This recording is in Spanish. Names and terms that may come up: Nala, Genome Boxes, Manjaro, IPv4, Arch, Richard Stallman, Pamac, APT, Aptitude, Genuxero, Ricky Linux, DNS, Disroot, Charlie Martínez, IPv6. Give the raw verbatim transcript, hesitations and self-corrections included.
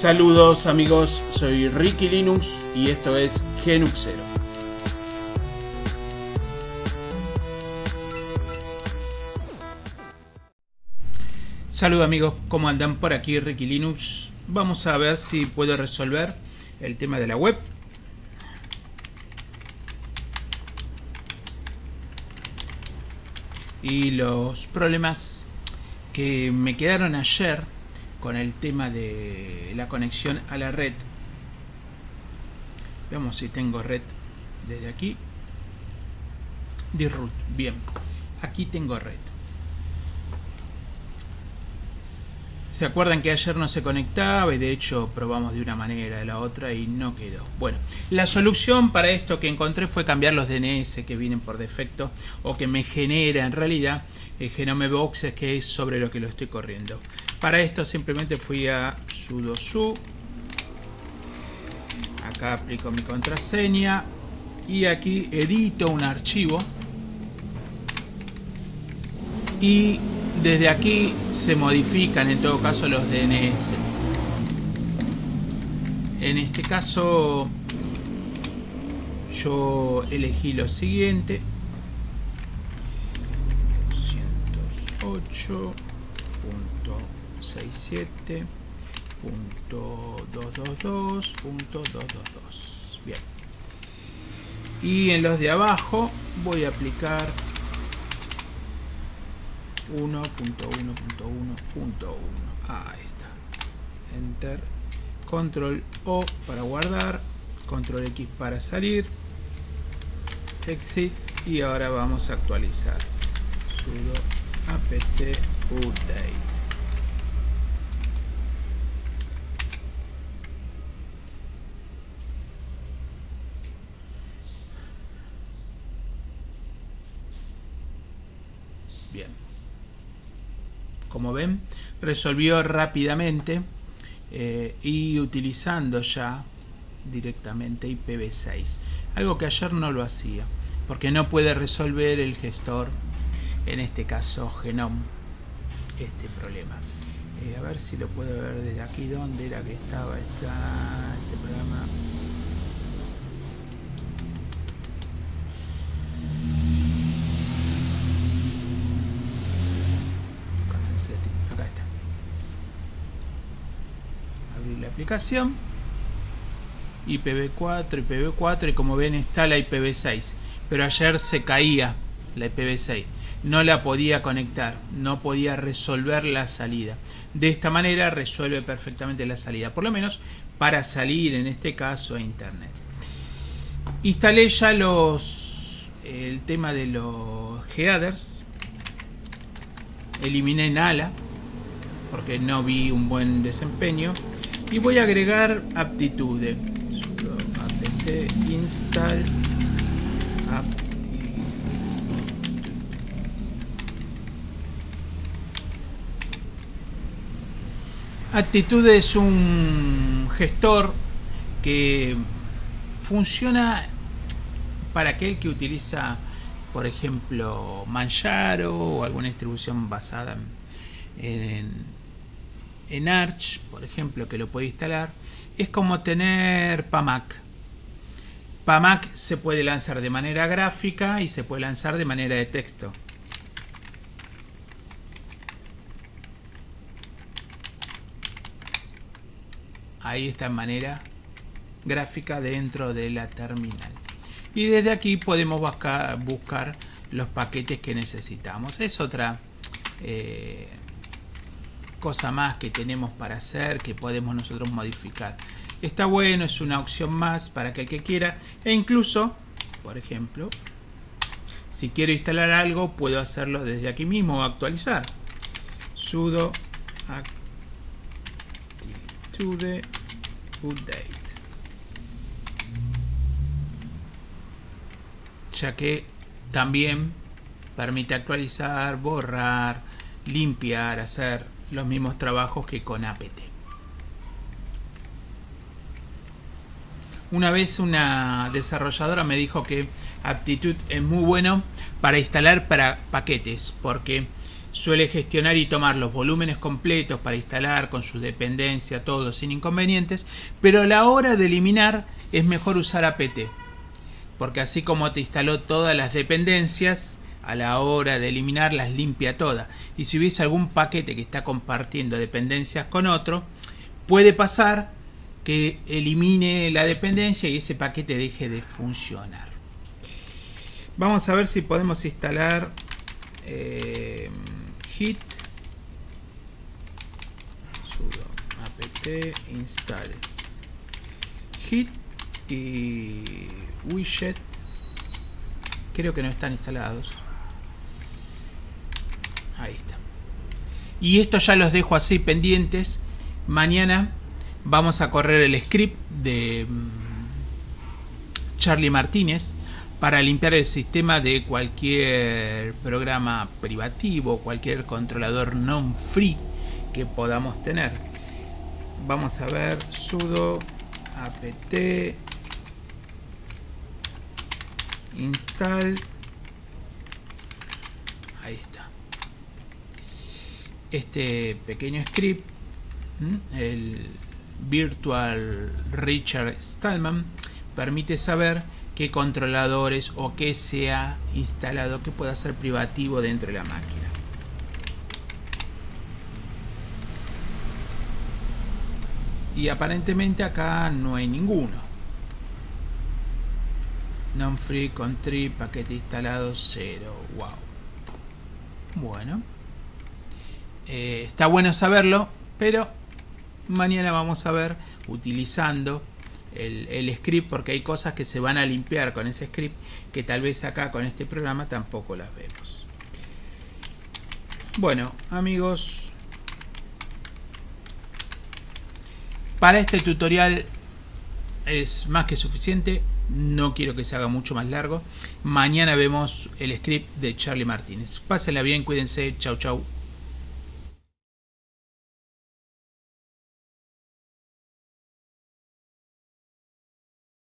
Saludos amigos, soy Ricky Linux y esto es Genuxero. Saludos amigos, ¿cómo andan? Por aquí Ricky Linux. Vamos a ver si puedo resolver el tema de la web. Y los problemas que me quedaron ayer con el tema de la conexión a la red. Veamos si tengo red desde aquí. Disroot, bien. Aquí tengo red. ¿Se acuerdan que ayer no se conectaba? Y de hecho probamos de una manera, de la otra y no quedó. Bueno, la solución para esto que encontré fue cambiar los D N S que vienen por defecto o que me genera en realidad el Genome Boxes, que es sobre lo que lo estoy corriendo. Para esto simplemente fui a sudo su. Acá aplico mi contraseña y aquí edito un archivo. Y desde aquí se modifican en todo caso los D N S. En este caso yo elegí lo siguiente: doscientos ocho punto sesenta y siete punto doscientos veintidós punto doscientos veintidós. Bien. Y en los de abajo voy a aplicar uno punto uno punto uno punto uno. Ahí está. Enter. Control O para guardar. Control X para salir. Exit. Y ahora vamos a actualizar. Sudo apt update. Bien. Como ven, resolvió rápidamente eh, y utilizando ya directamente I P v seis. Algo que ayer no lo hacía, porque no puede resolver el gestor, en este caso Genome, este problema. Eh, a ver si lo puedo ver desde aquí. ¿Dónde era que estaba esta, este programa? Acá está. Abrir la aplicación. I P v cuatro, I P v cuatro. Y como ven está la I P v seis. Pero ayer se caía la I P v seis. No la podía conectar. No podía resolver la salida. De esta manera resuelve perfectamente la salida. Por lo menos para salir en este caso a internet. Instalé ya los el tema de los headers. Eliminé Nala porque no vi un buen desempeño y voy a agregar Aptitude. Sudo apt install aptitude. Aptitude es un gestor que funciona para aquel que utiliza, por ejemplo, Manjaro o alguna distribución basada en, en, en Arch, por ejemplo, que lo puede instalar. Es como tener Pamac. Pamac se puede lanzar de manera gráfica y se puede lanzar de manera de texto. Ahí está en manera gráfica dentro de la terminal. Y desde aquí podemos buscar, buscar los paquetes que necesitamos. Es otra eh, cosa más que tenemos para hacer, que podemos nosotros modificar. Está bueno, es una opción más para aquel que quiera. E incluso, por ejemplo, si quiero instalar algo, puedo hacerlo desde aquí mismo o actualizar. Sudo aptitude update. Ya que también permite actualizar, borrar, limpiar, hacer los mismos trabajos que con A P T. Una vez una desarrolladora me dijo que Aptitude es muy bueno para instalar para paquetes, porque Suele gestionar y tomar los volúmenes completos para instalar con su dependencia, todo sin inconvenientes, pero a la hora de eliminar es mejor usar A P T, porque así como te instaló todas las dependencias, a la hora de eliminar las limpia todas. Y si hubiese algún paquete que está compartiendo dependencias con otro, puede pasar que elimine la dependencia y ese paquete deje de funcionar. Vamos a ver si podemos instalar eh, hit sudo apt install hit y widget. Creo que no están instalados. Ahí está. Y esto ya los dejo así pendientes. Mañana vamos a correr el script de Charlie Martínez para limpiar el sistema de cualquier programa privativo, cualquier controlador non-free que podamos tener. Vamos a ver sudo apt install. Ahí está. Este pequeño script, el virtual Richard Stallman, permite saber qué controladores o qué se ha instalado que pueda ser privativo dentro de la máquina. Y aparentemente acá no hay ninguno. Non-free, country, paquete instalado, cero. Wow. Bueno. Eh, está bueno saberlo, pero mañana vamos a ver utilizando el, el script, porque hay cosas que se van a limpiar con ese script que tal vez acá con este programa tampoco las vemos. Bueno, amigos, para este tutorial es más que suficiente. No quiero que se haga mucho más largo. Mañana vemos el script de Charlie Martínez. Pásenla bien, cuídense. Chau, chau.